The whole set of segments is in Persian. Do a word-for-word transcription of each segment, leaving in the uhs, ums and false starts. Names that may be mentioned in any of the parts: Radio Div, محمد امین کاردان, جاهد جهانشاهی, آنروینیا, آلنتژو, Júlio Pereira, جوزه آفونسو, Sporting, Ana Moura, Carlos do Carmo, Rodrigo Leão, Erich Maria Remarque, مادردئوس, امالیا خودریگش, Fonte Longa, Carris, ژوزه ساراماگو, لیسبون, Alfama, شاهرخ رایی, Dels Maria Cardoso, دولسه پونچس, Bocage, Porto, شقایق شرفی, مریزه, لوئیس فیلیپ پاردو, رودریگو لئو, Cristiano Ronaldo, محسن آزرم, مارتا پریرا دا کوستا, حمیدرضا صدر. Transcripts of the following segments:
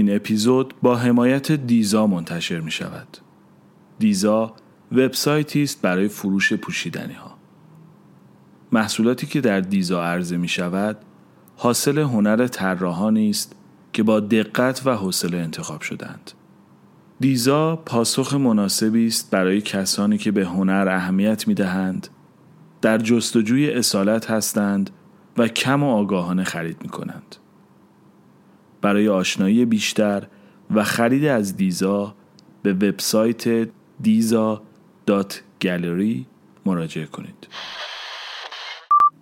این اپیزود با حمایت دیزا منتشر می شود. دیزا وبسایتی است برای فروش پوشیدنی ها. محصولاتی که در دیزا عرضه می شود حاصل هنر طراحانی است که با دقت و حوصله انتخاب شدند. دیزا پاسخ مناسبی است برای کسانی که به هنر اهمیت می دهند، در جستجوی اصالت هستند و کم و آگاهانه خرید می کنند. برای آشنایی بیشتر و خرید از دیزا به وبسایت دیزا دات گالری مراجعه کنید.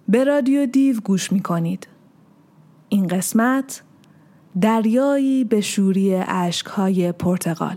به رادیو دیو گوش می کنید. این قسمت دریایی به شوری اشک‌های پرتغال.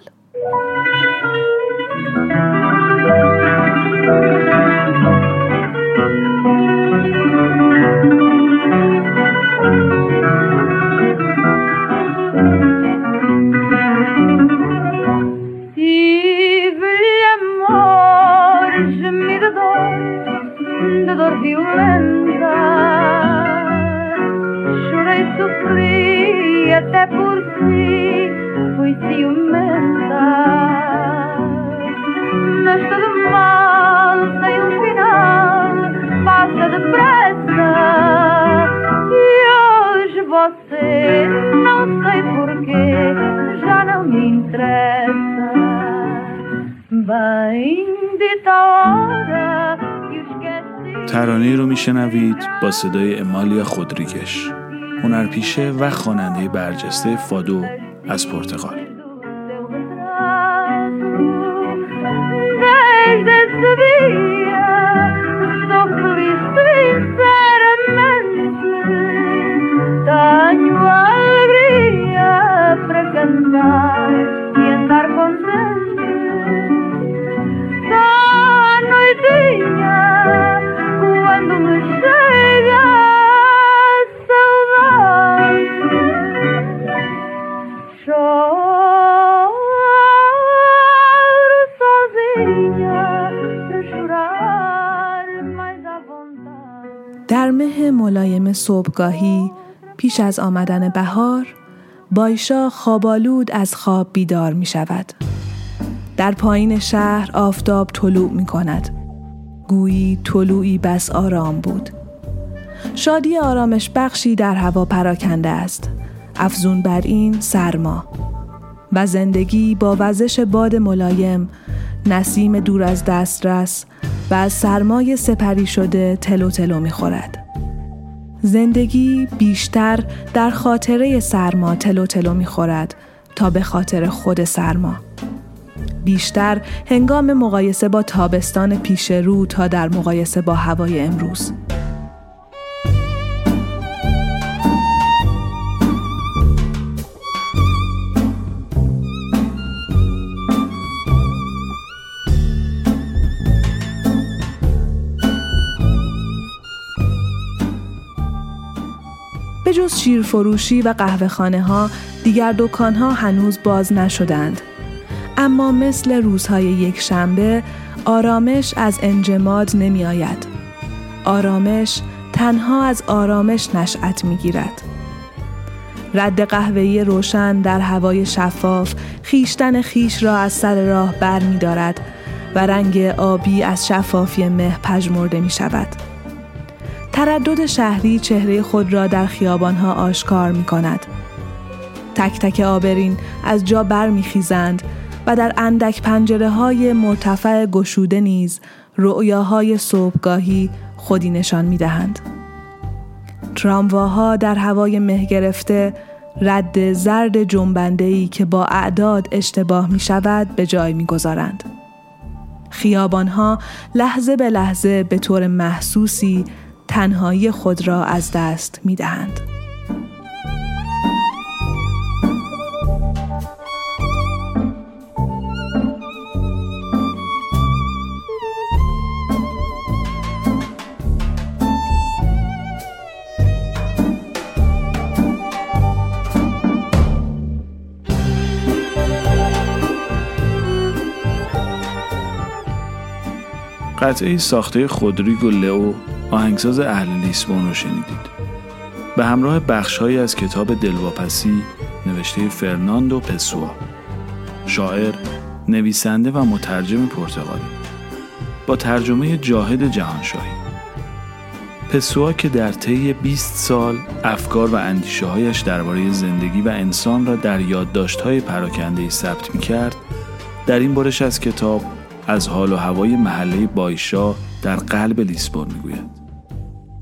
ترانه رو میشنوید با صدای امالیا خودریگش، هنرپیشه و خواننده برجسته فادو از پرتغال. در مه ملایم صبحگاهی پیش از آمدن بهار، بایشا خوابالود از خواب بیدار می شود. در پایین شهر آفتاب طلوع می کند. گویی طلوعی بس آرام بود. شادی آرامش بخشی در هوا پراکنده است. افزون بر این سرما و زندگی با وزش باد ملایم، نسیم دور از دسترس و از سرمای سپری شده تلو تلو می خورد. زندگی بیشتر در خاطره سرما تلو تلو می خورد تا به خاطر خود سرما. بیشتر هنگام مقایسه با تابستان پیش رو تا در مقایسه با هوای امروز. به جز شیرفروشی و قهوه‌خانه ها، دیگر دکان ها هنوز باز نشدند. اما مثل روزهای یک شنبه، آرامش از انجماد نمی آید. آرامش تنها از آرامش نشأت می گیرد. رد قهوه‌ای روشن در هوای شفاف، خیشتن خیش را از سر راه بر می دارد و رنگ آبی از شفافی مه پژمرده می شود. تردد شهری چهره خود را در خیابانها آشکار می کند. تک تک آبرین از جا بر می خیزند و در اندک پنجره های مرتفع گشوده نیز رؤیاهای صبحگاهی خودی نشان می دهند. ترامواها در هوای مه گرفته رد زرد جنبنده‌ای که با اعداد اشتباه می شود به جای می گذارند. خیابانها لحظه به لحظه به طور محسوسی تنهایی خود را از دست می دهند. قطعه ساخته خودریگو لئو، آهنگساز اهل لیسبون، رو شنیدید. به همراه بخش‌هایی از کتاب دلواپسی نوشته فرناندو پسوا، شاعر، نویسنده و مترجم پرتغالی، با ترجمه جاهد جهانشاهی. پسوا که در طی بیست سال افکار و اندیشه‌هایش درباره زندگی و انسان را در یادداشت‌های پراکنده‌ای ثبت می‌کرد، در این بارش از کتاب از حال و هوای محله بایشا در قلب لیسبون می‌گوید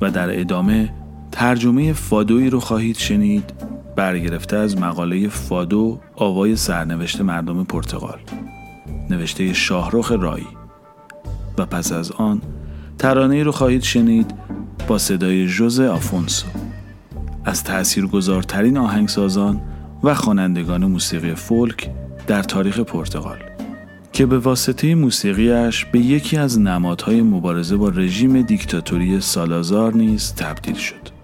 و در ادامه ترجمه فادویی رو خواهید شنید، برگرفته از مقاله فادو آوای سرنوشت مردم پرتغال، نوشته شاهرخ رایی، و پس از آن ترانه‌ای رو خواهید شنید با صدای جوزه آفونسو، از تأثیرگذارترین آهنگسازان و خوانندگان موسیقی فولک در تاریخ پرتغال، که به واسطه موسیقیش به یکی از نمادهای مبارزه با رژیم دیکتاتوری سالازار نیز تبدیل شد.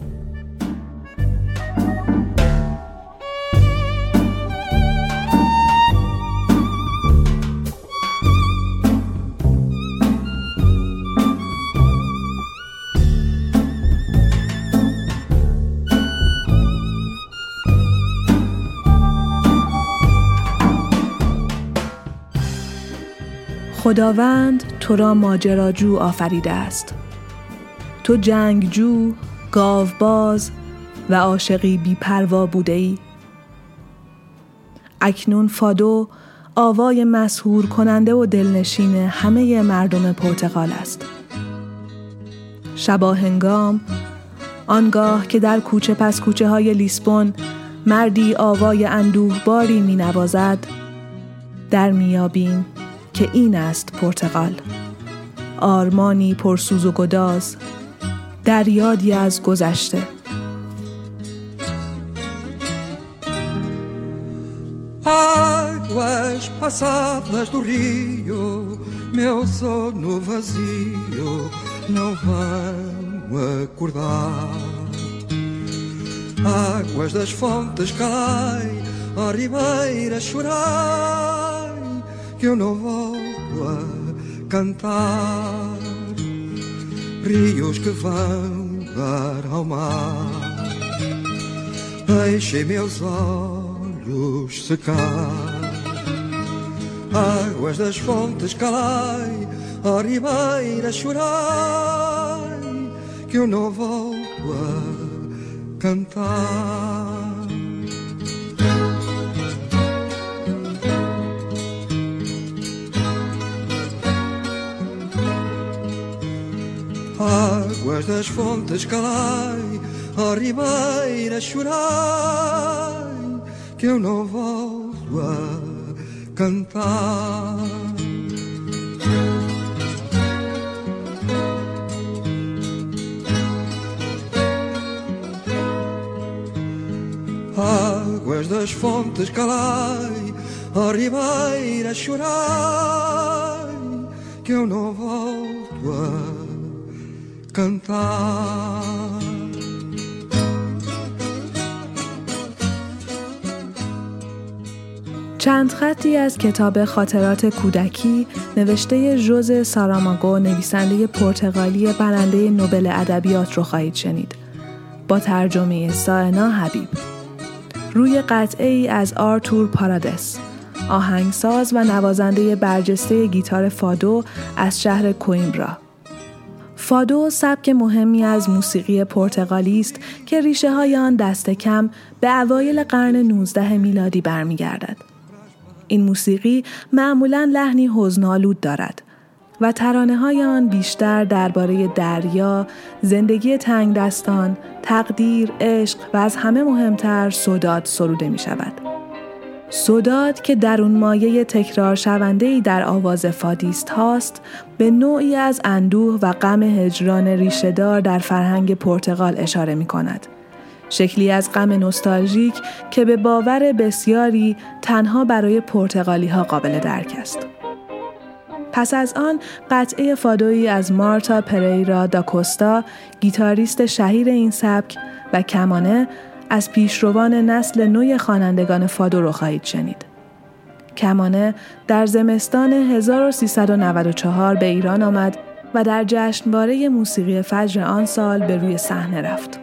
خداوند تو را ماجراجو آفریده است. تو جنگجو، گاوباز و عاشقی بی‌پروا بوده ای. اکنون فادو آوای مسحور کننده و دلنشین همه مردم پرتغال است. شباهنگام، آنگاه که در کوچه پس کوچه های لیسبون مردی آوای اندوه باری می نوازد، در میابیم که این است پرتغال، آرمانی پرسوز و گداز، دریادی از گذشته. Águas passadas do rio, meu sono vazio, não vão acordar. Águas das fontes caem, a ribeira chorar. Que eu não volto a cantar, rios que vão dar ao mar, deixem meus olhos secar, águas das fontes calai, a ribeira chorai, que eu não volto a cantar. Águas das fontes calai, a ribeira chorai, que eu não volto a cantar. Águas das fontes calai, a ribeira chorai, que eu não volto a cantar. چند خطی از کتاب خاطرات کودکی نوشته ژوزه ساراماگو، نویسنده پرتغالی برنده نوبل ادبیات، رو خواهید شنید با ترجمه سائنا حبیب، روی قطعه‌ای از آرتور پارادس، آهنگساز و نوازنده برجسته گیتار فادو از شهر کویمبرا. فادو سبک مهمی از موسیقی پرتغالی است که ریشه های آن دست کم به اوایل قرن نوزدهم میلادی برمیگردد. این موسیقی معمولاً لحنی حزن‌آلود دارد و ترانه های آن بیشتر درباره دریا، زندگی تنگ دستان، تقدیر، عشق و از همه مهمتر سوداد سروده می شود. سوداد که درون مایه تکرار شونده‌ای در آواز فادیست هاست، به نوعی از اندوه و غم هجران ریشه‌دار در فرهنگ پرتغال اشاره می کند. شکلی از غم نوستالژیک که به باور بسیاری تنها برای پرتغالی ها قابل درک است. پس از آن قطعه فادویی از مارتا پریرا دا کوستا، گیتاریست شهیر این سبک، و کمانه، از پیشروان نسل نوی خوانندگان فادو رو خواهید شنید. کمانه در زمستان هزار و سیصد و نود و چهار به ایران آمد و در جشنواره موسیقی فجر آن سال به روی صحنه رفت.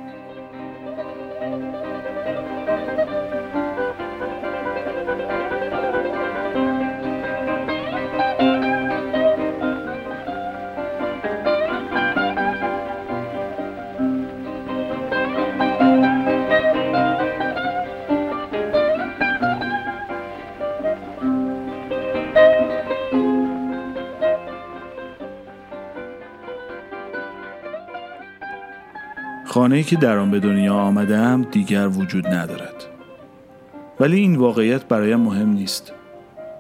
خانه‌ای که در آن به دنیا آمدم دیگر وجود ندارد. ولی این واقعیت برایم مهم نیست،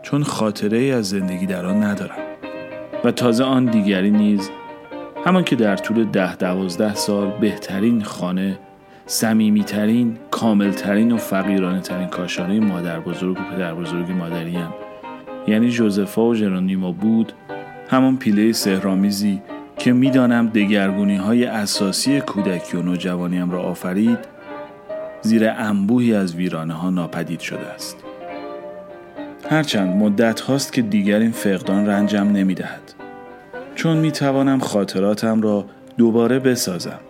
چون خاطره‌ای از زندگی در آن ندارم. و تازه آن دیگری نیز، همان که در طول ده دوازده سال بهترین خانه، صمیمیترین، کاملترین و فقیرانه ترین کاشانه مادر بزرگ و پدر بزرگ مادریم، یعنی جوزفا و ژرونیمو بود، همان پیله سهرامیزی که میدانم دگرگونی های اساسی کودکی و نوجوانیم را آفرید، زیر انبوهی از ویرانه ها ناپدید شده است. هرچند مدت هاست که دیگر این فقدان رنجم نمی دهد، چون می توانم خاطراتم را دوباره بسازم.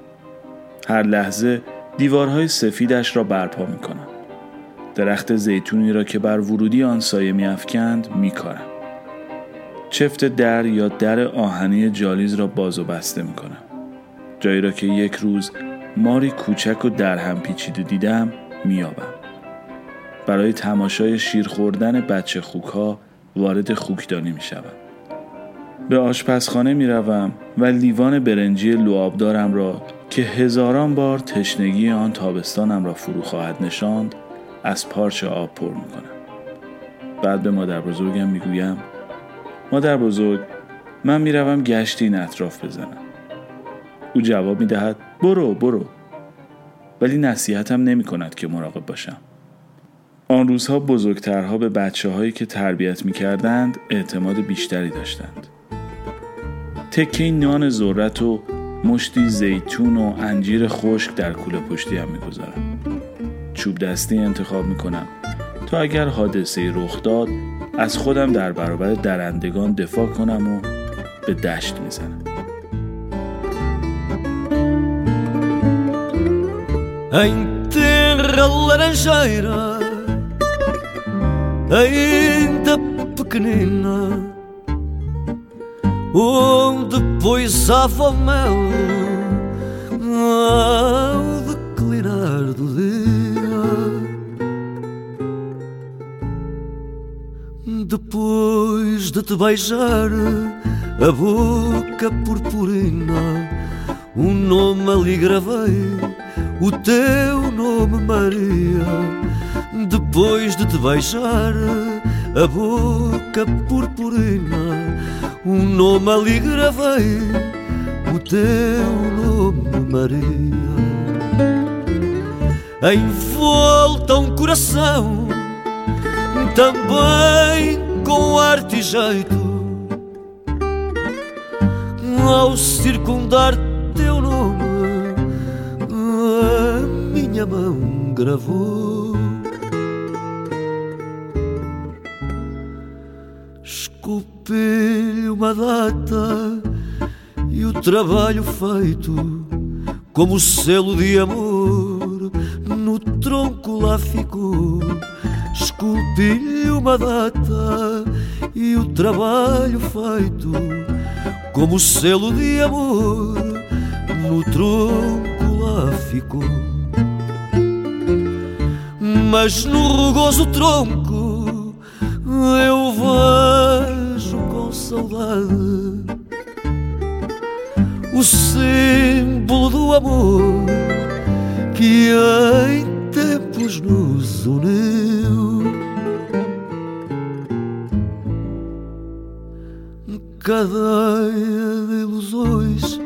هر لحظه دیوارهای سفیدش را برپا می کنم. درخت زیتونی را که بر ورودی آن سایه می افکند می کارم. چفت در یا در آهنی جالیز را باز و بسته می کنم. جایی را که یک روز ماری کوچک و در هم پیچیده دیدم می آبم. برای تماشای شیر خوردن بچه خوک ها وارد خوکدانی می شدم. به آشپزخانه می روم و لیوان برنجی لعابدارم را که هزاران بار تشنگی آن تابستانم را فرو خواهد نشاند از پارچه آب پر می کنم. بعد به مادر بزرگم می گویم: مادر بزرگ، من می روم گشتی این اطراف بزنم. او جواب می دهد: برو برو. ولی نصیحتم نمی کند که مراقب باشم. آن روزها بزرگترها به بچه هایی که تربیت می کردند اعتماد بیشتری داشتند. تکه نان ذرت و مشتی زیتون و انجیر خشک در کوله پشتی هم می گذارم. چوب دستی انتخاب می کنم تا اگر حادثه رخ داد از خودم در برابر درندگان دفاع کنم و به دشت می زنم. این تیغ لرنشایره ainda pequenina, onde pousava a mão ao declinar do dia. Depois de te beijar a boca purpurina, um nome ali gravei, o teu nome Maria. Depois de te beijar a boca purpurina, um nome ali gravei, o teu nome Maria. Envolta um coração, também com arte e jeito, ao circundar teu nome, a minha mão gravou. Esculpei-lhe uma data e o trabalho feito como selo de amor no tronco lá ficou. Esculpei-lhe uma data e o trabalho feito como selo de amor no tronco lá ficou. Mas no rugoso tronco eu vejo saudade, o símbolo do amor que em tempos nos uniu. Cadeia de ilusões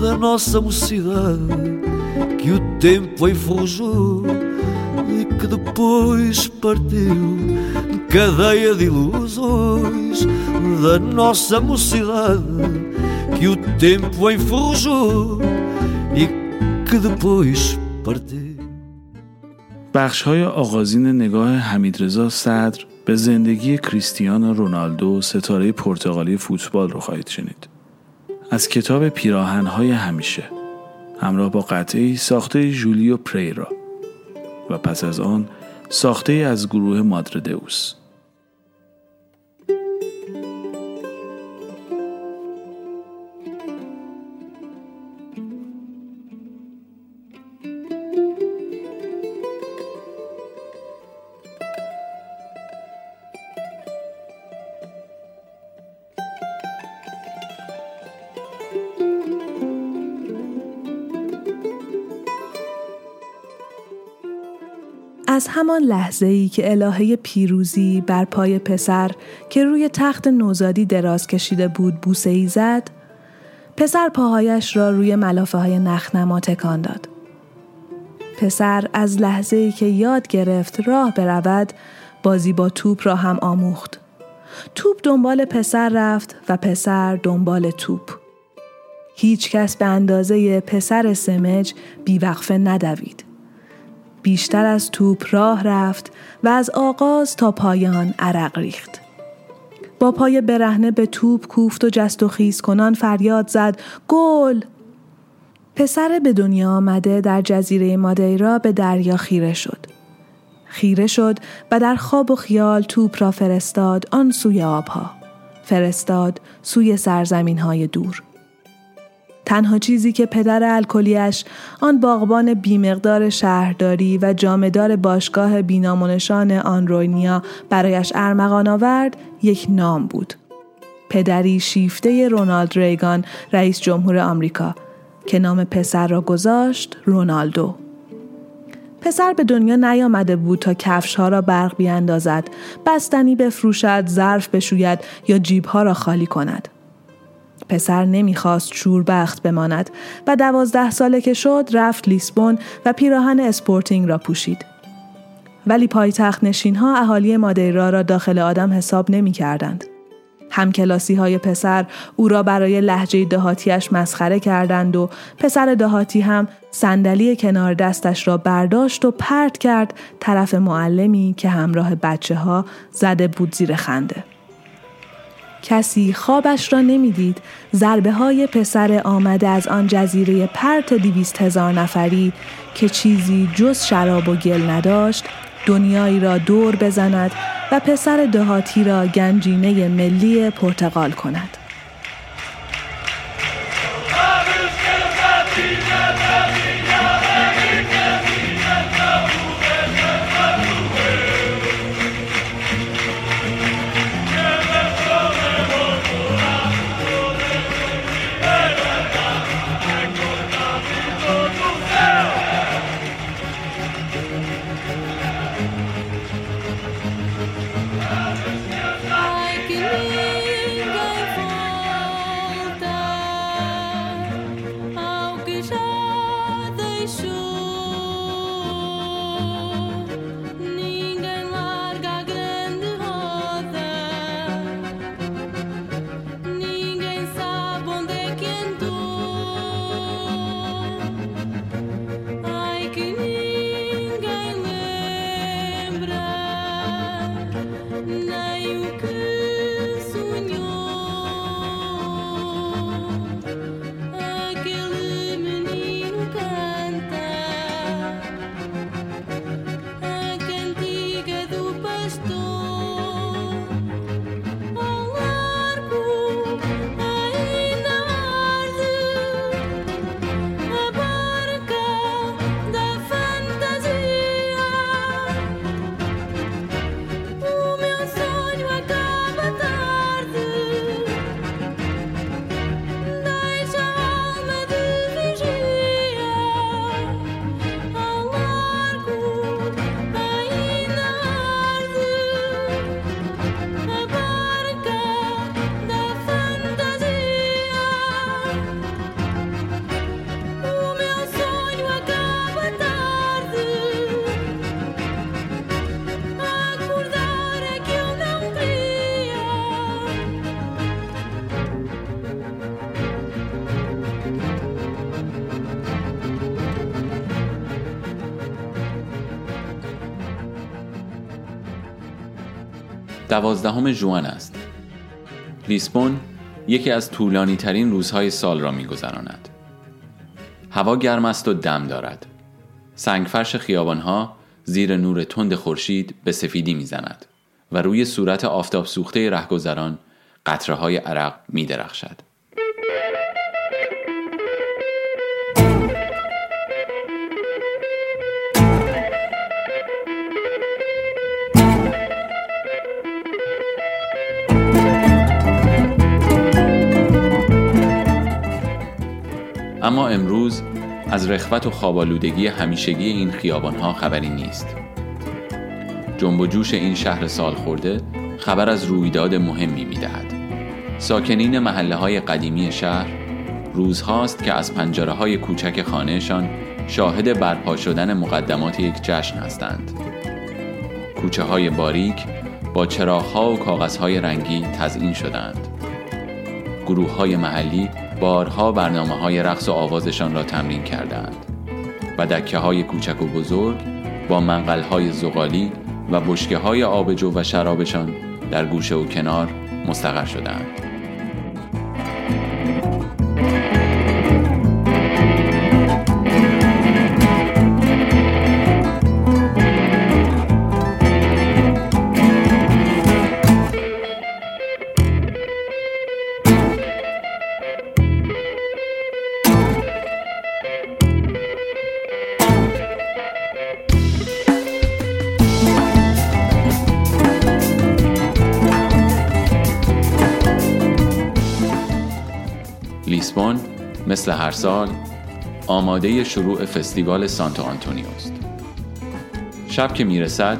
da nossa mocidade que o tempo enferrujou e que depois partiu. Cadeia de ilusões da nossa mocidade que o tempo enferrujou e que depois partiu. بخش‌های آغازین نگاه حمیدرضا صدر به زندگی کریستیانو رونالدو، ستاره پرتغالی فوتبال، رو خواهید شنید. از کتاب پیراهن‌های همیشه همراه با قطعه‌ای ساخته جولیو پریرا و پس از آن ساخته از گروه مادردئوس. از همان لحظه‌ای که الهه پیروزی بر پای پسر که روی تخت نوزادی دراز کشیده بود بوسه‌ای زد، پسر پاهایش را روی ملافه‌های نخنما تکان داد. پسر از لحظه‌ای که یاد گرفت راه برود، بازی با توپ را هم آموخت. توپ دنبال پسر رفت و پسر دنبال توپ. هیچ کس به اندازه پسر سمج بیوقفه ندوید. بیشتر از توپ راه رفت و از آغاز تا پایان عرق ریخت. با پای برهنه به توپ کوفت و جست و خیز کنان فریاد زد: گل! پسر به دنیا آمده در جزیره مادیرا به دریا خیره شد. خیره شد و در خواب و خیال توپ را فرستاد آن سوی آبها. فرستاد سوی سرزمین های دور. تنها چیزی که پدر الکلیش، آن باغبان بیمقدار شهرداری و جامدار باشگاه بینامونشان آنروینیا برایش ارمغان آورد، یک نام بود. پدری شیفته رونالد ریگان، رئیس جمهور آمریکا، که نام پسر را گذاشت رونالدو. پسر به دنیا نیامده بود تا کفش‌ها را برق بیاندازد، بستنی بفروشد، ظرف بشوید یا جیب‌ها را خالی کند. پسر نمیخواست شوربخت بماند و دوازده ساله که شد رفت لیسبون و پیراهن اسپورتینگ را پوشید. ولی پایتخت نشینها اهالی مادیرا را داخل آدم حساب نمی کردند. همکلاسی های پسر او را برای لهجه دهاتیش مسخره کردند و پسر دهاتی هم صندلی کنار دستش را برداشت و پرت کرد طرف معلمی که همراه بچه ها زده بود زیر خنده. کسی خوابش را نمیدید. ضربه های پسر آمده از آن جزیره پرت دویست هزار نفری که چیزی جز شراب و گل نداشت، دنیایی را دور بزند و پسر دهاتی را گنجینه ملی پرتغال کند. دوازدهم ژوئن است. لیسبون یکی از طولانی ترین روزهای سال را می گذراند. هوا گرم است و دم دارد. سنگفرش خیابانها زیر نور تند خورشید به سفیدی می زند و روی صورت آفتاب سوخته رهگذران قطره های عرق می درخشد. اما امروز از رخوت و خوابالودگی همیشگی این خیابان‌ها خبری نیست. جنب و جوش این شهر سالخورده خبر از رویداد مهمی می‌دهد. ساکنین محله‌های قدیمی شهر روزهاست که از پنجره‌های کوچک خانه‌شان شاهد برپا شدن مقدمات یک جشن هستند. کوچه‌های باریک با چراغ‌ها و کاغذهای رنگی تزئین شدند. گروه‌های محلی بارها برنامه‌های رقص و آوازشان را تمرین کردند و دکه‌های کوچک و بزرگ با منقل‌های زغالی و بشکه‌های آبجو و شرابشان در گوشه و کنار مستقر شدند. لیسبون مثل هر سال آماده شروع فستیوال سانتو آنتونیو است. شب که میرسد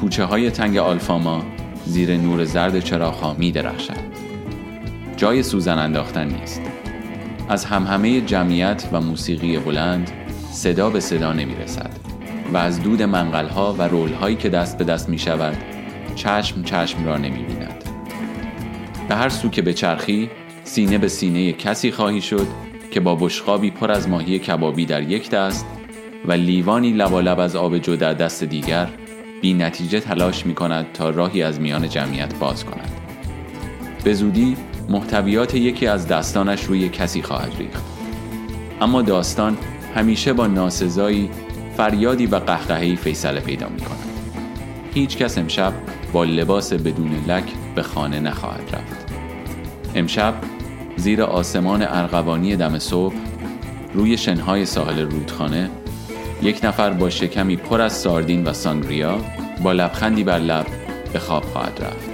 کوچه های تنگ آلفاما زیر نور زرد چراغ‌ها میدرخشد. جای سوزن انداختن نیست. از همهمه جمعیت و موسیقی بلند صدا به صدا نمیرسد و از دود منقل‌ها و رول‌هایی که دست به دست میشود چشم چشم را نمیبیند. به هر سو که به چرخی سینه به سینه کسی خواهی شد که با بشقابی پر از ماهی کبابی در یک دست و لیوانی لبالب از آبجو در دست دیگر بی نتیجه تلاش می کند تا راهی از میان جمعیت باز کند. به زودی محتویات یکی از دستانش روی کسی خواهد ریخت. اما داستان همیشه با ناسزایی، فریادی و قهقهه‌ای فیصله پیدا می کند. هیچ کس امشب با لباس بدون لک به خانه نخواهد رفت. امشب زیر آسمان ارغوانی دم صبح روی شنهای ساحل رودخانه یک نفر با شکمی پر از ساردین و سانگریا با لبخندی بر لب به خواب خواهد رفت.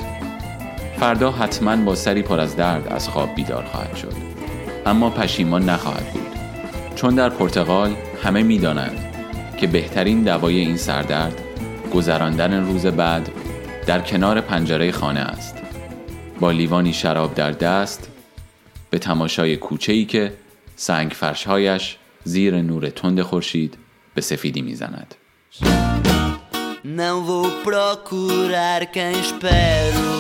فردا حتما با سری پر از درد از خواب بیدار خواهد شد، اما پشیمان نخواهد بود، چون در پرتغال همه می دانند که بهترین دوای این سردرد گذراندن روز بعد در کنار پنجره خانه است، با لیوانی شراب در دست به تماشای کوچه‌ای که سنگ فرش‌هایش زیر نور تند خورشید به سفیدی می‌زند. Não vou procurar quem espero.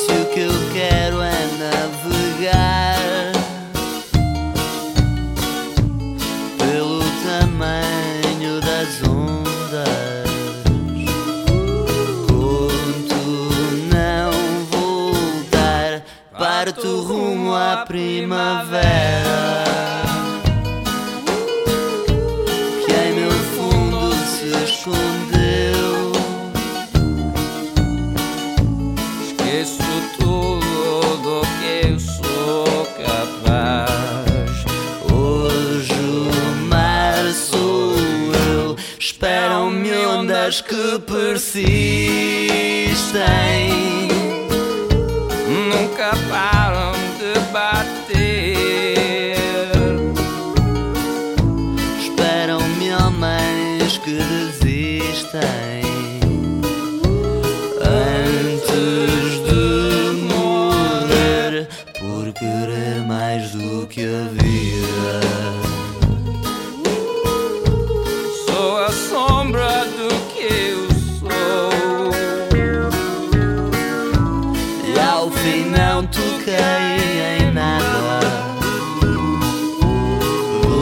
Se o que eu quero é navegar pelo tamanho das ondas. Parto rumo à primavera, que em meu fundo se escondeu. Esqueço tudo do que eu sou capaz. Hoje o mar sou eu. Esperam-me ondas que persistem, nunca param de bater. Esperam-me homens que desistem antes de morrer por querer mais do que a vida. Sou a sombra do que eu não toquei em nada o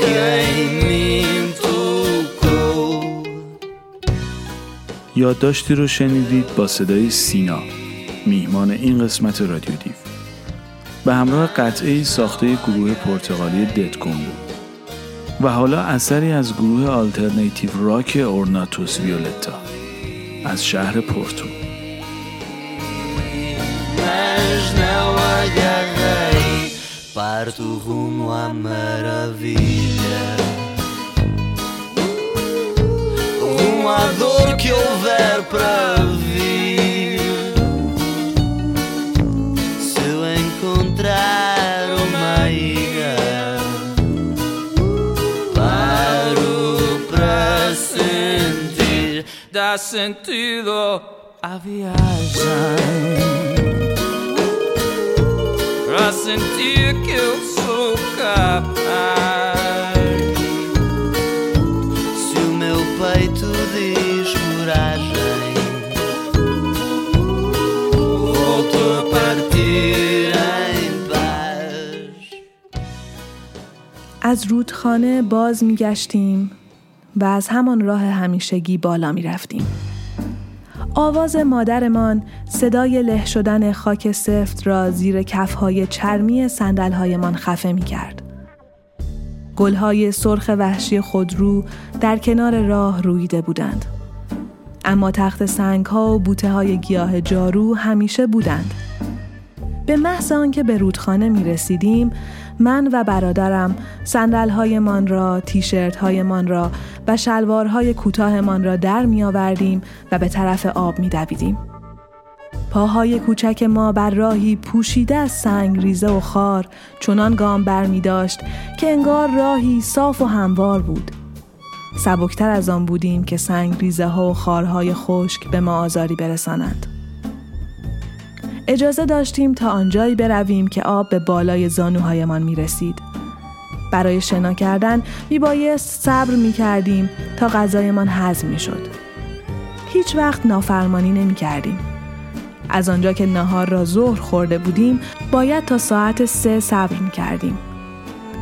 que em mim tocou. یادداشتی رو شنیدید با صدای سینا، میهمان این قسمت رادیو دیو، به همراه قطعه ساخته گروه پرتغالی دت کومبو. و حالا اثری از گروه آلترناتیو راک اورناتوس ویولتا از شهر پورتو. Mas não agarrei, parto rumo à maravilha, rumo à dor que houver para vir. Se eu encontrar uma ilha, paro para dá sentido à viagem, para sentir que eu sou capaz. Se o meu peito diz coragem, volto a partir em paz. از رودخانه باز میگشتیم و از همان راه همیشگی بالا می رفتیم. آواز مادرمان صدای له شدن خاک سفت را زیر کفهای چرمی صندل‌هایمان خفه می کرد. گلهای سرخ وحشی خودرو در کنار راه رویده بودند. اما تخت سنگ‌ها و بوته‌های گیاه جارو همیشه بودند. به محض آنکه به رودخانه می رسیدیم، من و برادرم صندل‌هایمان را، تیشرت‌هایمان را و شلوارهای کوتاهمان را در می‌آوردیم و به طرف آب می‌دویدیم. پاهای کوچک ما بر راهی پوشیده از سنگ ریزه و خار چنان گام برمی‌داشت که انگار راهی صاف و هموار بود. سبکتر از آن بودیم که سنگ ریزه‌ها و خارهای خشک به ما آزاری برسانند. اجازه داشتیم تا آنجایی برویم که آب به بالای زانوهایمان می رسید. برای شنا کردن می بایست صبر می کردیم تا غذایمان هضم می شد. هیچ وقت نافرمانی نمی کردیم. از آنجا که نهار را ظهر خورده بودیم باید تا ساعت سه صبر می کردیم.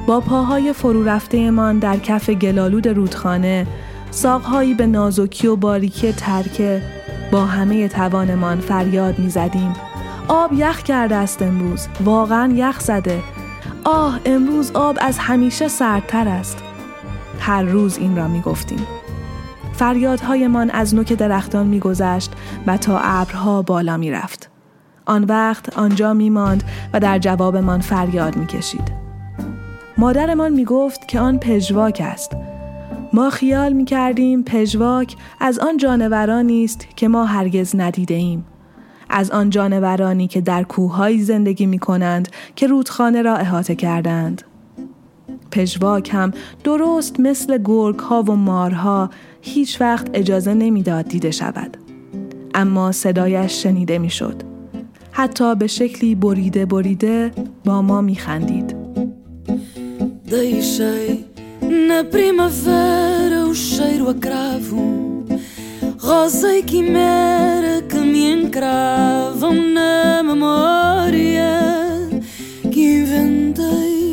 با پاهای فرو رفتهمان در کف گلالود رودخانه، ساقهایی به نازکی و باریکی ترکه، با همه توانمان فریاد می زدیم. آب یخ کرده است امروز، واقعا یخ زده. آه، امروز آب از همیشه سردتر است. هر روز این را می گفتیم. فریادهایمان از نوک درختان می گذشت و تا ابرها بالا می رفت. آن وقت آنجا می ماند و در جوابمان فریاد می کشید. مادرمان می گفت که آن پژواک است. ما خیال می کردیم پژواک از آن جانورانی است که ما هرگز ندیده ایم. از آن جانورانی که در کوه‌های زندگی می‌کنند که رودخانه را احاطه کردند. پژواک هم درست مثل گرگ‌ها و مارها هیچ وقت اجازه نمی‌داد دیده شود. اما صدایش شنیده می‌شد. حتی به شکلی بریده بریده با ما می‌خندید. Deixei na primavera o cheiro a cravo. Rosa e quimera que me encravam na memória que inventei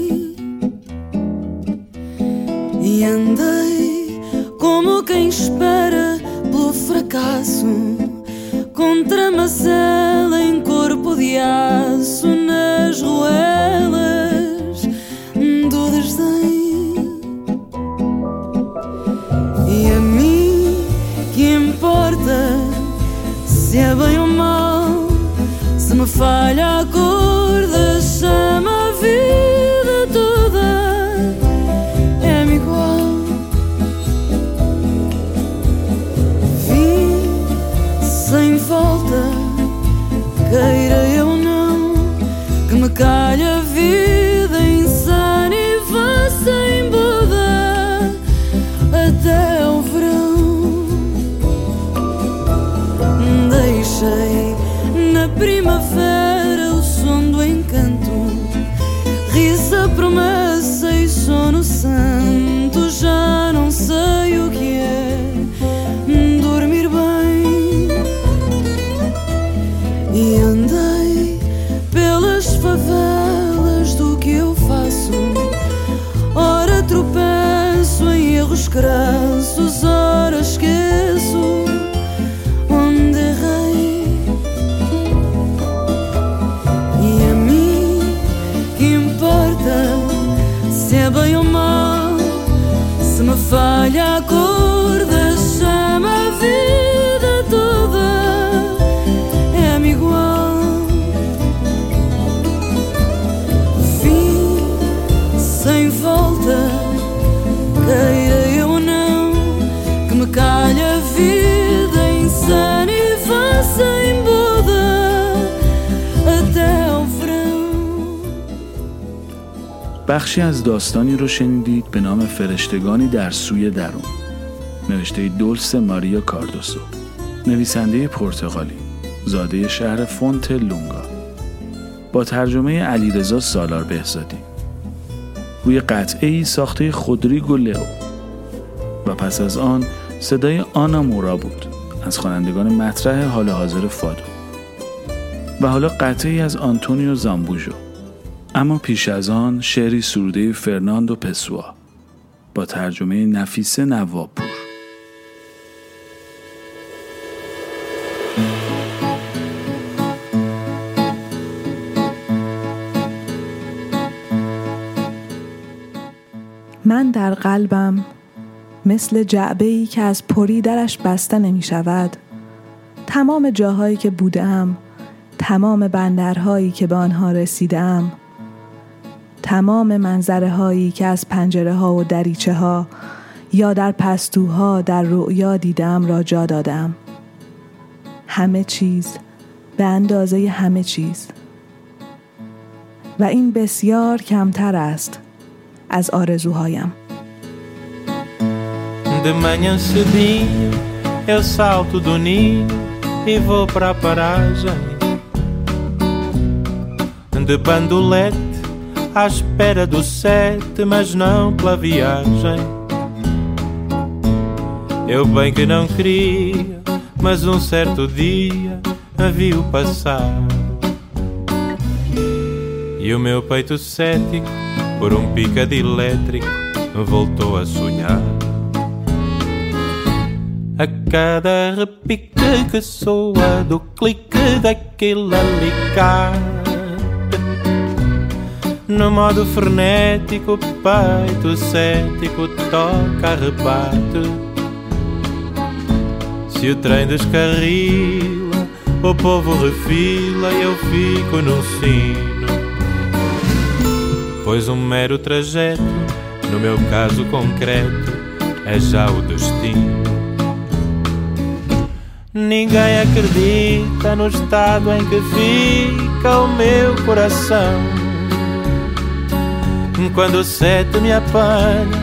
e andei como quem espera pelo fracasso contra a macela em corpo de aço nas ruelas do desdém e a mim que importa se é bem ou mal, se me falha a cor da chama, a vida toda é-me igual. Vim sem volta, queira eu não, que me calhe a vida insana e vá sem boda até ao verão. Deixei na primavera o som do encanto, riso a promessa e sono santo. Já não sei o que é dormir bem e andei pelas favelas do que eu faço. Ora tropeço em erros crassos, ora esqueço onde errei. Bem ou mal, se me falha a cor da chama, a vida toda é-me igual. Fim sem volta, queira eu ou não, que me calhe a vida insana e vá sem boda até ao fim. بخشی از داستانی رو شنیدید به نام فرشتگانی در سوی درون، نوشته دلس ماریا کاردوسو. نویسنده پرتغالی، زاده شهر فونت لونگا، با ترجمه علیرضا سالار بهزادی، روی قطعه‌ای ساخته رودریگو لئو. و پس از آن صدای آنا مورا بود، از خوانندگان مطرح حال حاضر فادو. و حالا قطعه‌ای از آنتونیو زامبوژو. اما پیش از آن شعری سروده فرناندو پسوا با ترجمه نفیسه نوابپور. من در قلبم مثل جعبه‌ای که از پری درش بسته نمی شود، تمام جاهایی که بودم، تمام بندرهایی که به آنها رسیدم، تمام منظره هایی که از پنجره ها و دریچه ها یا در پستوها در رؤیا دیدم را جا دادم. همه چیز به اندازه همه چیز. و این بسیار کمتر است از آرزوهایم. De manhã cedinho eu salto do ninho e vou para a paragem. De bandolete à espera do sete, mas não pela viagem. Eu bem que não queria, mas um certo dia a vi-o passar. E o meu peito cético, por um picado elétrico, voltou a sonhar. A cada repique que soa do clique daquele alicate, no modo frenético, peito cético toca a rebate. Se o trem descarrila, o povo refila e eu fico num sino. Pois um mero trajeto, no meu caso concreto, é já o destino. Ninguém acredita no estado em que fica o meu coração. Quando o sete me apanha,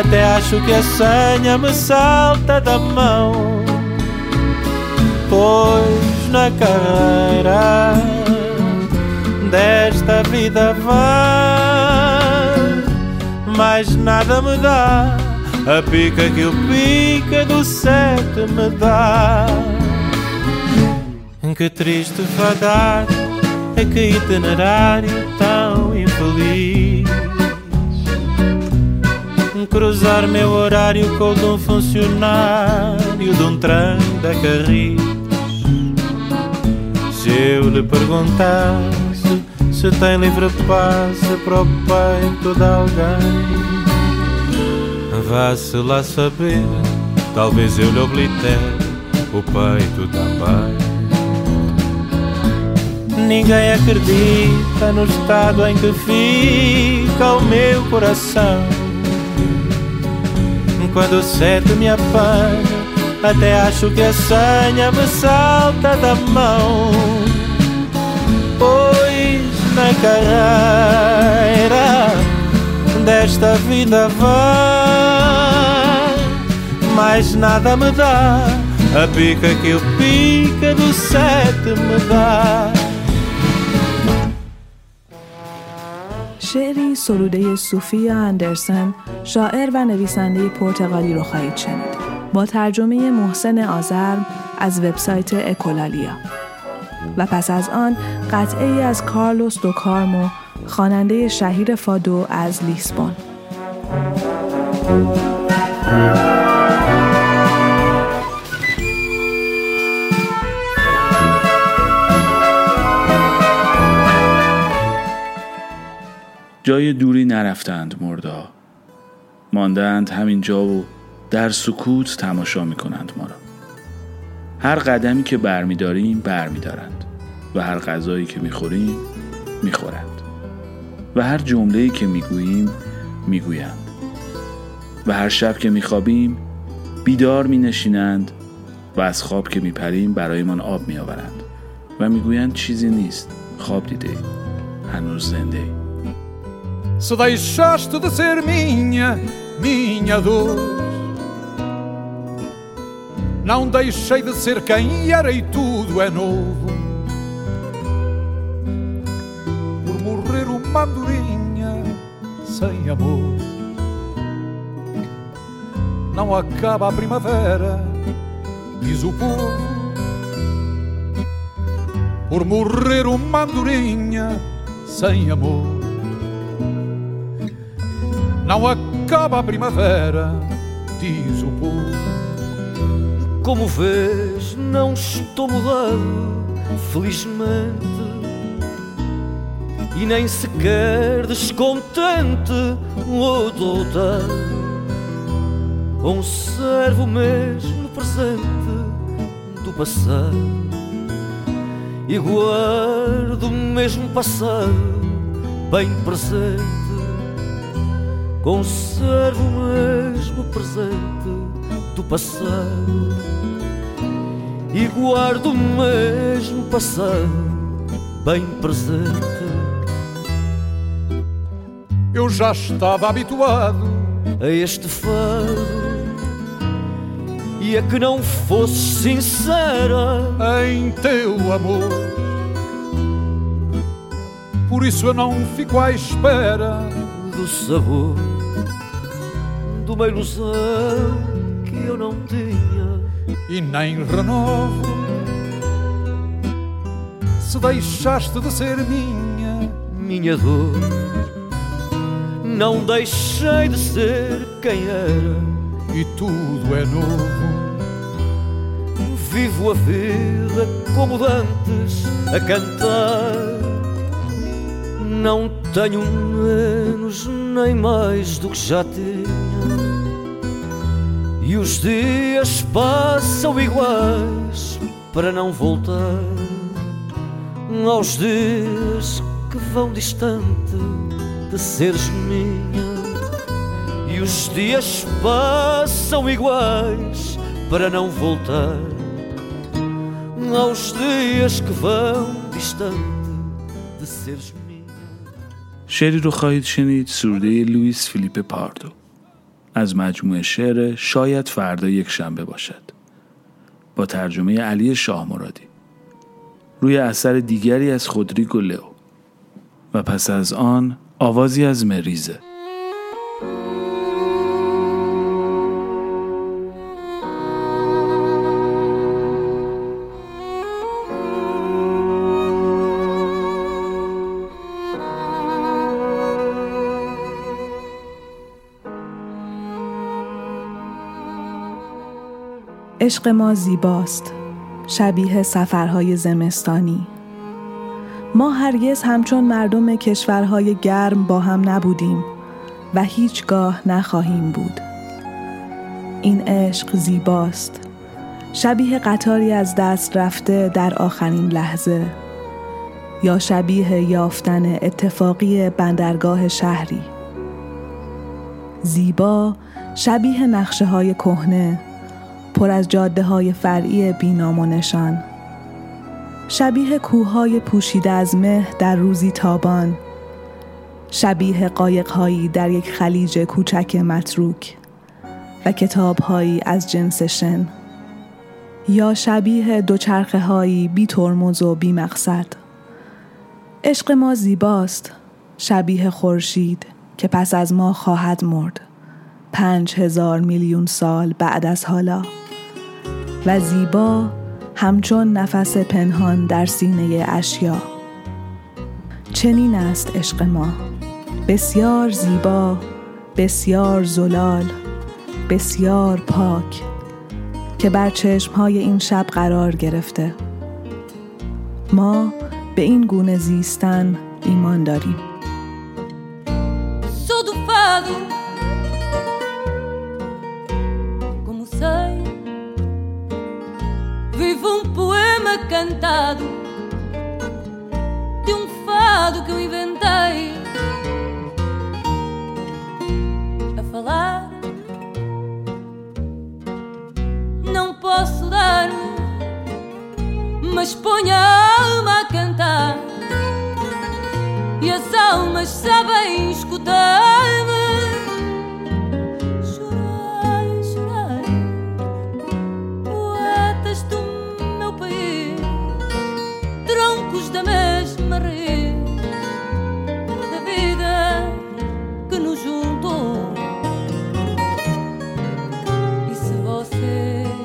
até acho que a senha me salta da mão. Pois na carreira desta vida vã, mais nada me dá a pica que o pica do sete me dá. Que triste fadar, é que itinerário tão infeliz. Cruzar meu horário com o de um funcionário de um trem da Carris. Se eu lhe perguntasse se tem livre passe para o peito de alguém, vá-se lá saber, talvez eu lhe oblitere o peito também. Ninguém acredita no estado em que fica o meu coração. Quando o sete me apanha, até acho que a senha me salta da mão. Pois na carreira desta vida vã, mais nada me dá a pica que o pica do sete me dá. شعری سروده سوفیا اندرسن، شاعر و نویسنده پرتغالی رو خواهید شنید، با ترجمه محسن آزرم از وبسایت اکولالیا. و پس از آن قطعه‌ای از کارلوس دو کارمو، خواننده شهیر فادو از لیسبون. جای دوری نرفتند مردا، ماندند همین جا و در سکوت تماشا می کنند ما را. هر قدمی که بر می داریم بر می دارند و هر غذایی که می خوریم می خورند و هر جمله‌ای که می گوییم می گویند و هر شب که می خوابیم بیدار می نشینند و از خواب که می پریم برای من آب می آورند و می گویند چیزی نیست، خواب دیده، هنوز زنده ای. Se deixaste de ser minha, minha dor, Não deixei de ser quem era e tudo é novo. Por morrer uma andorinha sem amor, não acaba a primavera, diz o povo. Por morrer uma andorinha sem amor, não acaba a primavera, diz o povo. Como vês, não estou mudado, felizmente, e nem sequer descontente ou doutado. Conservo mesmo presente do passado, e guardo mesmo passado bem presente. Conservo o mesmo presente do passado, e guardo o mesmo passado bem presente. Eu já estava habituado a este fado, e a que não fosse sincera em teu amor. Por isso eu não fico à espera do sabor de uma ilusão que eu não tinha e nem renovo. Se deixaste de ser minha, minha dor, não deixei de ser quem era e tudo é novo. Vivo a vida como dantes a cantar, não tenho menos nem mais do que já tinha. E os dias passam iguais para não voltar aos dias que vão distante de seres minha. E os dias passam iguais para não voltar aos dias que vão distante de seres minha. شعری رو خواهید شنید سروده لوئیس فیلیپ پاردو از مجموعه شعر شاید فردا یک شنبه باشد با ترجمه علی شاه مرادی روی اثر دیگری از رودریگو لئو و پس از آن آوازی از مریزه. عشق ما زیباست، شبیه سفرهای زمستانی. ما هرگز همچون مردم کشورهای گرم با هم نبودیم و هیچگاه نخواهیم بود. این عشق زیباست، شبیه قطاری از دست رفته در آخرین لحظه، یا شبیه یافتن اتفاقی بندرگاه شهری. زیبا شبیه نقشه‌های کهنه پر از جاده‌های فرعی بی‌نام و نشان، شبیه کوه‌های پوشیده از مه در روزی تابان، شبیه قایق‌هایی در یک خلیج کوچک متروک و کتاب‌هایی از جنس شن، یا شبیه دوچرخه‌هایی بی ترمز و بی مقصد. عشق ما زیباست، شبیه خورشید که پس از ما خواهد مرد، پنج هزار میلیون سال بعد از حالا. و زیبا همچون نفس پنهان در سینه اشیا. چنین است عشق ما، بسیار زیبا، بسیار زلال، بسیار پاک، که بر چشمهای این شب قرار گرفته. ما به این گونه زیستن ایمان داریم. Cantado de um fado que eu inventei, a falar não posso dar, mas ponho a alma a cantar, e as almas sabem escutar-me. Chorei, chorei, vocês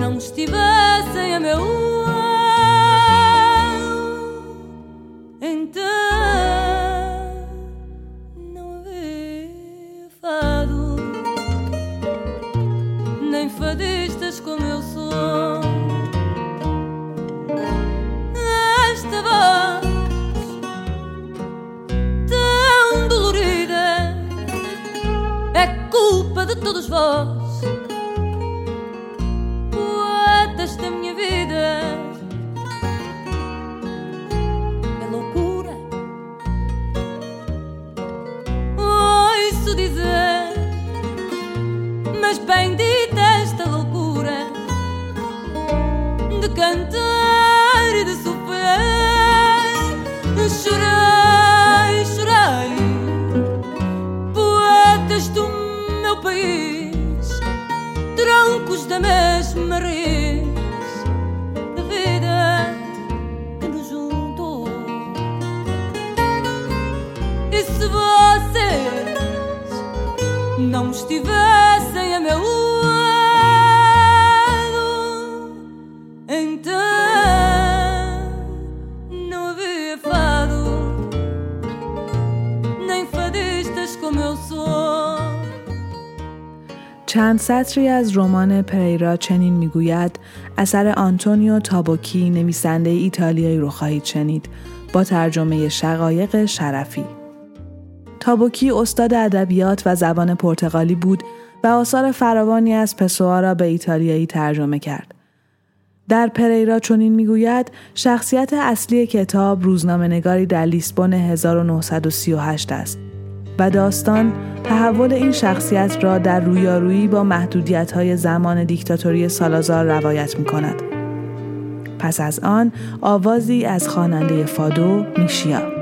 não estivessem a meu lado, então não havia fado, nem fadistas como eu sou. Esta voz tão dolorida é culpa de todos vós, da minha vida. É loucura, ouço dizer, mas bendita esta loucura de cantar e de sofrer. Chorei, chorei, poetas do meu país, troncos da mesma raiz, não estivessem a meu lado, então não havia fado, nem fadistas como eu sou. چند سطری از رمان پریرا چنین میگوید: اثر آنتونیو تابوکی، نویسنده ایتالیایی رو خواهید شنید با ترجمه شقایق شرفی. تابوکی استاد ادبیات و زبان پرتغالی بود و آثار فراوانی از پسوآ را به ایتالیایی ترجمه کرد. در پریرا چنین میگوید: شخصیت اصلی کتاب روزنامه‌نگاری در لیسبون هزار و نهصد و سی و هشت است و داستان تحول این شخصیت را در رویارویی با محدودیت‌های زمان دیکتاتوری سالازار روایت می‌کند. پس از آن آوازی از خواننده فادو میشیا.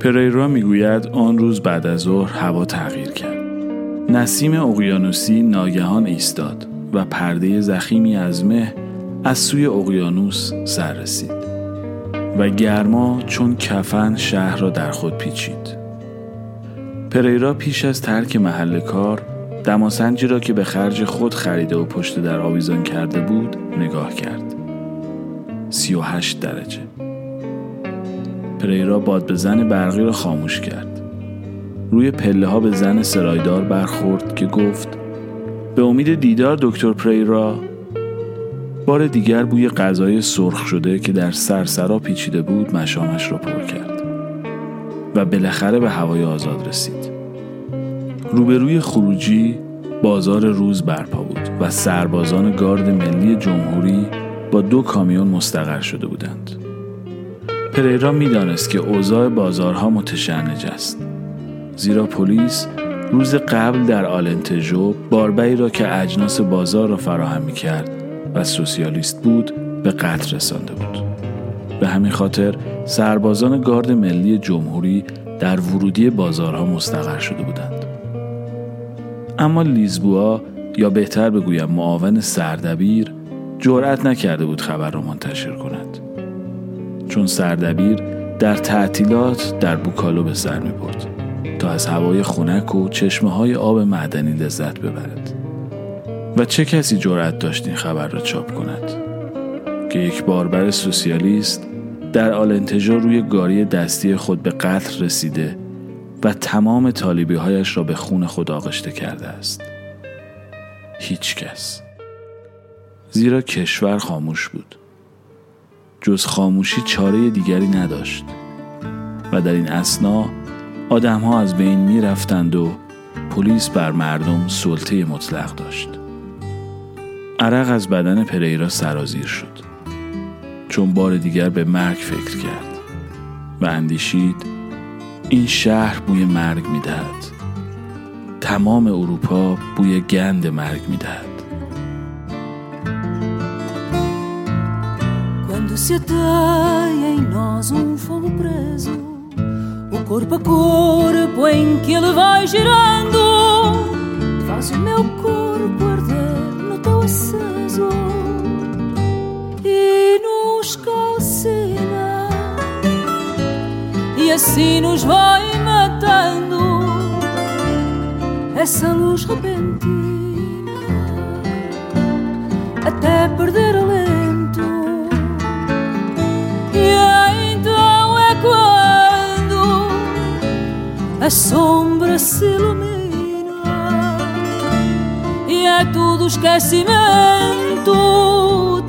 پریرا میگوید: آن روز بعد از ظهر هوا تغییر کرد. نسیم اقیانوسی ناگهان ایستاد و پرده ضخیمی از مه از سوی اقیانوس سر رسید و گرما چون کفن شهر را در خود پیچید. پریرا پیش از ترک محل کار دماسنجی را که به خرج خود خریده و پشت در آویزان کرده بود نگاه کرد. سی و هشت درجه. پریرا باد به زن برقی را خاموش کرد. روی پله ها به زن سرایدار برخورد که گفت: به امید دیدار دکتر پریرا. بار دیگر بوی غذای سرخ شده که در سرسرا پیچیده بود مشامش را پر کرد و بالاخره به هوای آزاد رسید. روبروی خروجی بازار روز برپا بود و سربازان گارد ملی جمهوری با دو کامیون مستقر شده بودند. پریرا می‌دانست که اوضاع بازارها متشنج است، زیرا پلیس روز قبل در آلنتژو باربری را که اجناس بازار را فراهم می‌کرد و سوسیالیست بود به قتل رسانده بود. به همین خاطر سربازان گارد ملی جمهوری در ورودی بازارها مستقر شده بودند. اما لیزبوا، یا بهتر بگویم معاون سردبیر، جرأت نکرده بود خبر را منتشر کند، چون سردبیر در تعطیلات در بوکالو به سر می برد تا از هوای خنک و چشمه های آب معدنی لذت ببرد. و چه کسی جرأت داشت این خبر را چاپ کند که یک باربر سوسیالیست در آلنتژو روی گاری دستی خود به قتل رسیده و تمام طالبی هایش را به خون خود آغشته کرده است؟ هیچ کس. زیرا کشور خاموش بود. جز خاموشی چاره دیگری نداشت و در این اثنا آدم ها از بین می رفتند و پلیس بر مردم سلطه مطلق داشت. عرق از بدن پریرا سرازیر شد، چون بار دیگر به مرگ فکر کرد و اندیشید: این شهر بوی مرگ می دهد. تمام اروپا بوی گند مرگ می‌دهد. Quando se ateia em nós um fogo preso, o corpo a corpo em que ele vai girando, faz o meu corpo arder no teu aceso e nos calcina, e assim nos vai matando essa luz repentina até perder o lento. E então é quando a sombra se ilumina e é tudo esquecimento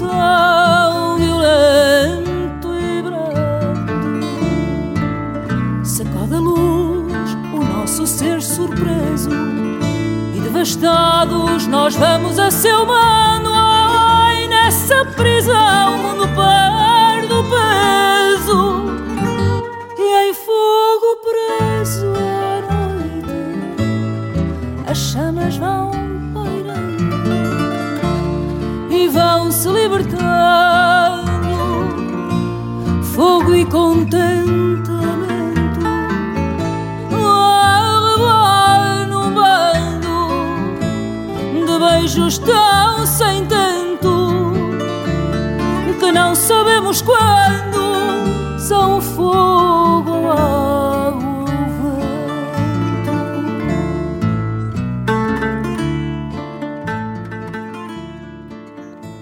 tão violento e brando. Sacode a luz o nosso ser surpreso, afastados nós vamos a seu mano. Ai, nessa prisão o mundo perde o peso e em fogo preso à noite as chamas vão pairando e vão se libertando, fogo e contento. Beijos tão sem tanto que não sabemos quando são o fogo ou a água.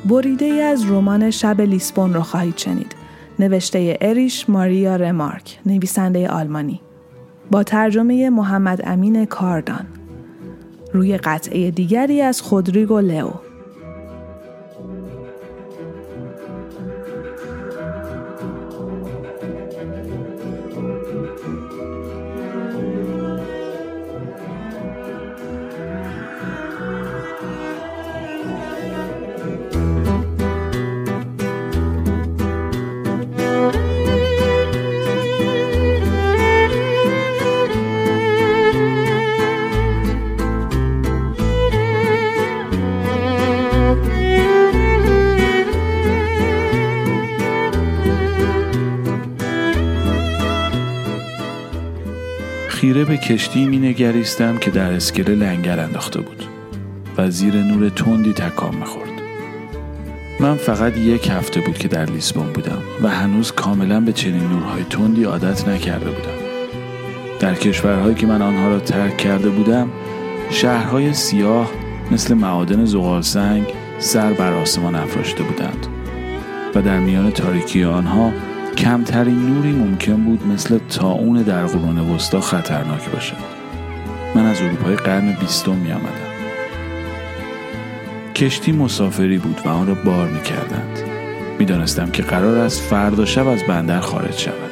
بریده ای از رمان شب لیسبون رو خواهید شنید، نوشته اریش ماریا رمارک، نویسنده آلمانی، با ترجمه محمد امین کاردان، روی قطعه دیگری از رودریگو لئو. خیره به کشتی می نگریستم که در اسکله لنگر انداخته بود و زیر نور تندی تکان می خورد. من فقط یک هفته بود که در لیسبون بودم و هنوز کاملا به چنین نورهای تندی عادت نکرده بودم. در کشورهایی که من آنها را ترک کرده بودم، شهرهای سیاه مثل معادن زغالسنگ سر بر آسمان افراشته بودند و در میان تاریکی آنها کمترین نوری ممکن بود مثل طاعون در قرون وسطی خطرناک باشد. من از اروپای قرن بیستم می آمدم. کشتی مسافری بود و آن را بار می کردند. می دانستم که قرار است فردا شب از بندر خارج شود.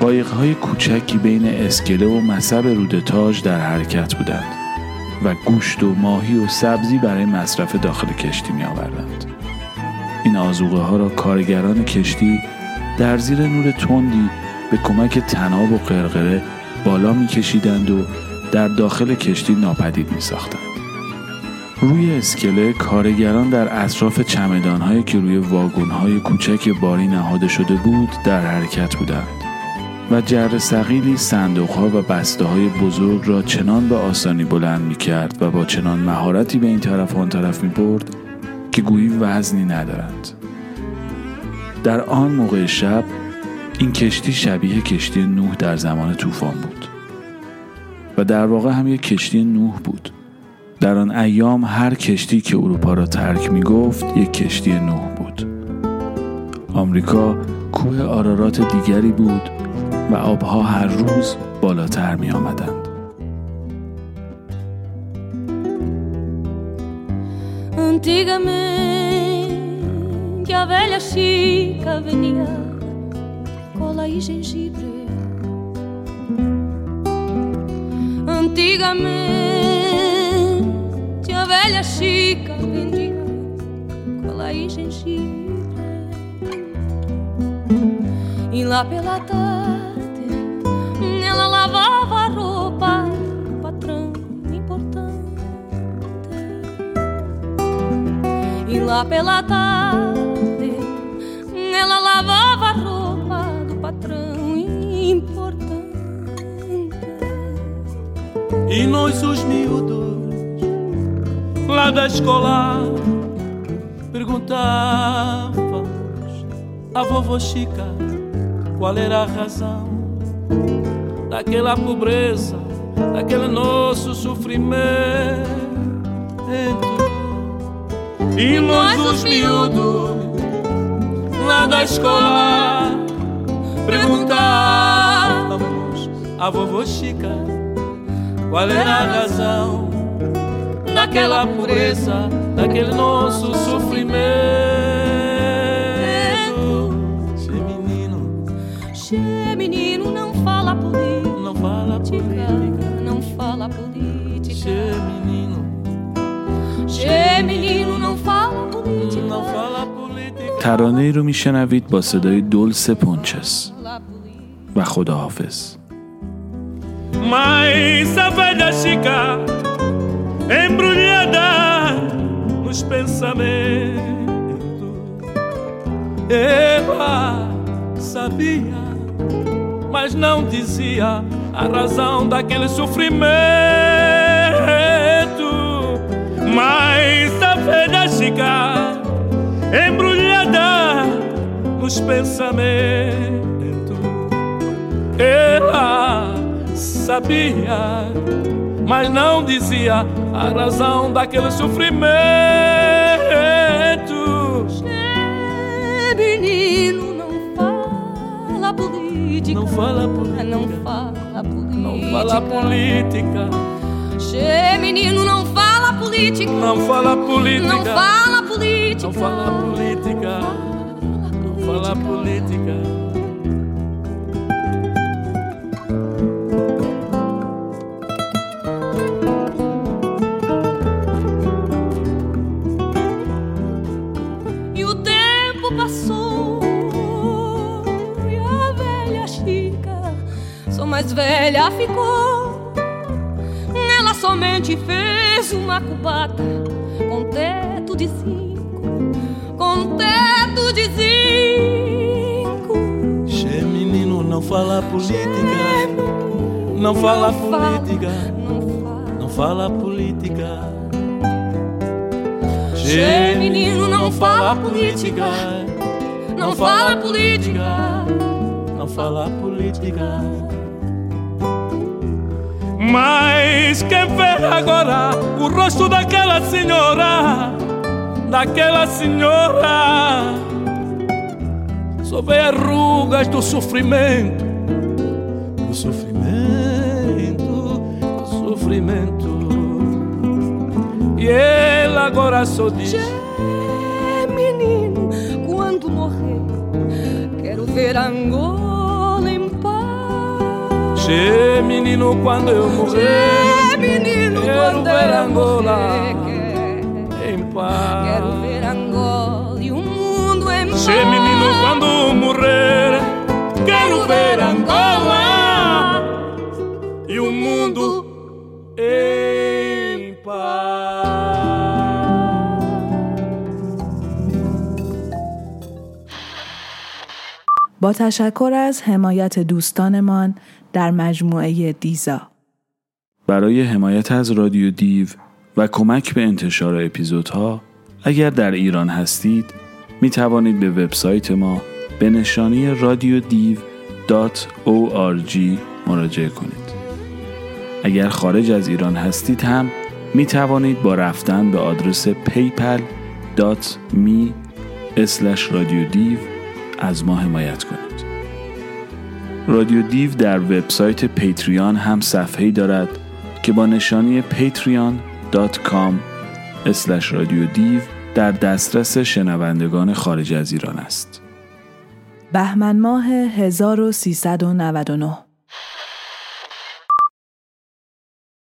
قایق‌های کوچکی بین اسکله و مصب رودتاج در حرکت بودند و گوشت و ماهی و سبزی برای مصرف داخل کشتی می آوردند. این آذوقه ها را کارگران کشتی در زیر نور تندی به کمک طناب و قرقره بالا می کشیدند و در داخل کشتی ناپدید می ساختند. روی اسکله کارگران در اطراف چمدان هایی که روی واگن های کوچک باری نهاده شده بود در حرکت بودند و جر ثقیلی صندوق ها و بسته های بزرگ را چنان به آسانی بلند می کرد و با چنان مهارتی به این طرف و آن طرف می برد که گویی وزنی ندارند. در آن موقع شب این کشتی شبیه کشتی نوح در زمان طوفان بود و در واقع هم یک کشتی نوح بود. در آن ایام هر کشتی که اروپا را ترک می گفت یک کشتی نوح بود. آمریکا کوه آرارات دیگری بود و آبها هر روز بالاتر می آمدند. Antigamente a velha Chica vendia cola e gengibre. Antigamente a velha Chica vendia cola e gengibre. E lá pela tarde ela lavava a roupa do patrão. e lá pela tarde ela lavava a roupa do patrão importante. E nós, os miúdos lá da escola, perguntávamos à vovó Chica qual era a razão daquela pobreza, daquele nosso sofrimento. E nós, os miúdos lá da escola, perguntávamos à vovó Chica qual era a razão daquela pureza, daquele nosso sofrimento. Che menino, che menino, não fala política, não fala política, não fala política. Che ترانه ای رو میشنوید با صدای دولسه پونچس و خداحافظ. Mas a velha Chica, embrulhada nos pensamentos, ela sabia, mas não dizia a razão daquele sofrimento. Mas a velha Chica, embrulhada nos pensamentos, ela sabia, mas não dizia a razão daquele sofrimento. Che menino, não fala política, não fala política, não fala política, não fala política. Che menino, não fala política, não fala política, não fala política, não fala política, não fala política. E o tempo passou e a velha Chica só mais velha ficou. Ela somente fez uma cubata com teto de zinco, com teto de zinco. Che menino, não fala política, não fala política, não fala política. Che menino, não fala política, não fala política, não fala política. Mas quem vê agora o rosto daquela senhora, daquela senhora, só vê as rugas do sofrimento, do sofrimento, do sofrimento. E ela agora só diz: Che menino, quando morrer quero ver Angola em paz. Che menino, quando eu morrer, che menino, quando ver Angola em paz. Quero ver Angola e o mundo em paz. Che menino, quando morrer, quero ver Angola e o mundo em paz. با تشکر از حمایت دوستانمان در مجموعه دیزا. برای حمایت از رادیو دیو و کمک به انتشار اپیزودها، اگر در ایران هستید می توانید به وبسایت ما به نشانی رادیو دیو دات او آر جی مراجعه کنید. اگر خارج از ایران هستید هم می توانید با رفتن به آدرس پی پل دات می اسلش رادیو دیو از ما حمایت کنید. رادیو دیو در وبسایت پیتریان هم صفحه‌ای دارد که با نشانی پیتریان دات کام اسلش رادیو دیو در دسترس شنوندگان خارج از ایران است. بهمن ماه هزار و سیصد و نود و نه